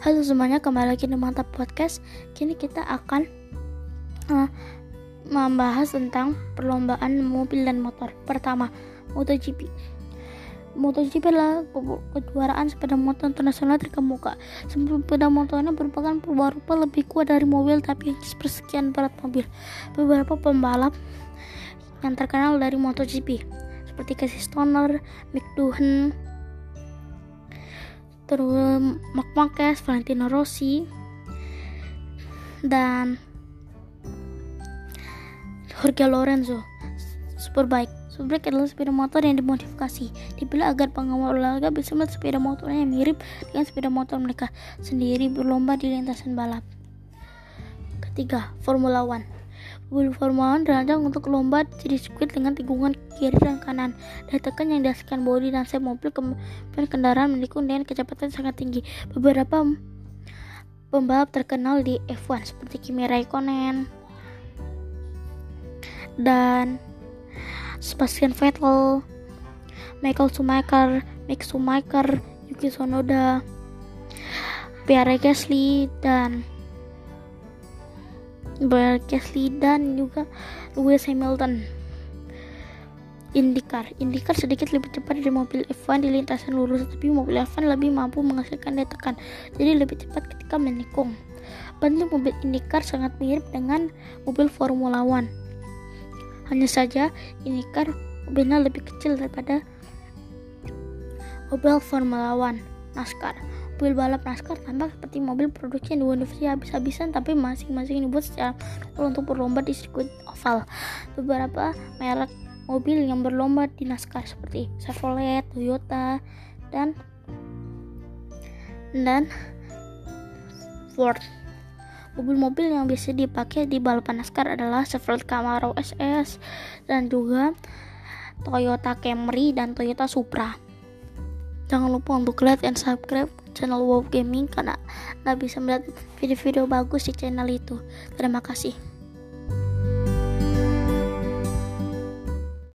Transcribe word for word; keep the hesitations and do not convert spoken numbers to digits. Halo semuanya, kembali lagi di Mantap Podcast. Kini kita akan uh, membahas tentang perlombaan mobil dan motor. Pertama, MotoGP. MotoGP adalah kejuaraan sepeda motor internasional terkemuka. Sepeda motornya merupakan perwarupa lebih kuat dari mobil, tapi hanya sepersekian berat mobil. Beberapa pembalap yang terkenal dari MotoGP seperti Casey Stoner, Mick Doohan, terus Mark Marquez, Valentino Rossi, dan Jorge Lorenzo. Superbike. Superbike adalah sepeda motor yang dimodifikasi, dipilih agar penggemar olahraga bisa melihat sepeda motornya yang mirip dengan sepeda motor mereka sendiri berlomba di lintasan balap. Ketiga, Formula One. Formula One dirancang untuk lomba di sirkuit dengan tikungan kiri dan kanan. Dari tekan yang dihasilkan bodi dan sayap mobil, kemudian kendaraan menikung dengan kecepatan sangat tinggi. Beberapa pembalap terkenal di F satu seperti Kimi Raikkonen dan Sebastian Vettel, Michael Schumacher, Mick Schumacher, Yuki Tsunoda, Pierre Gashley dan Barry Gashley dan juga Lewis Hamilton. IndyCar. IndyCar sedikit lebih cepat dari mobil F satu di lintasan lurus, tapi mobil F satu lebih mampu menghasilkan daya tekan, jadi lebih cepat ketika menikung. Bentuk mobil IndyCar sangat mirip dengan mobil Formula One. Hanya saja IndyCar mobilnya lebih kecil daripada mobil Formula One. NASCAR. Mobil balap NASCAR tampak seperti mobil produksi yang dimodifikasi habis-habisan, tapi masing-masing dibuat secara manual untuk berlomba di sirkuit oval. Beberapa merek mobil yang berlomba di NASCAR seperti Chevrolet, Toyota, dan dan Ford. Mobil-mobil yang biasa dipakai di balapan NASCAR adalah Chevrolet Camaro S S dan juga Toyota Camry dan Toyota Supra. Jangan lupa untuk like dan subscribe channel WoW Gaming karena Anda bisa melihat video-video bagus di channel itu. Terima kasih.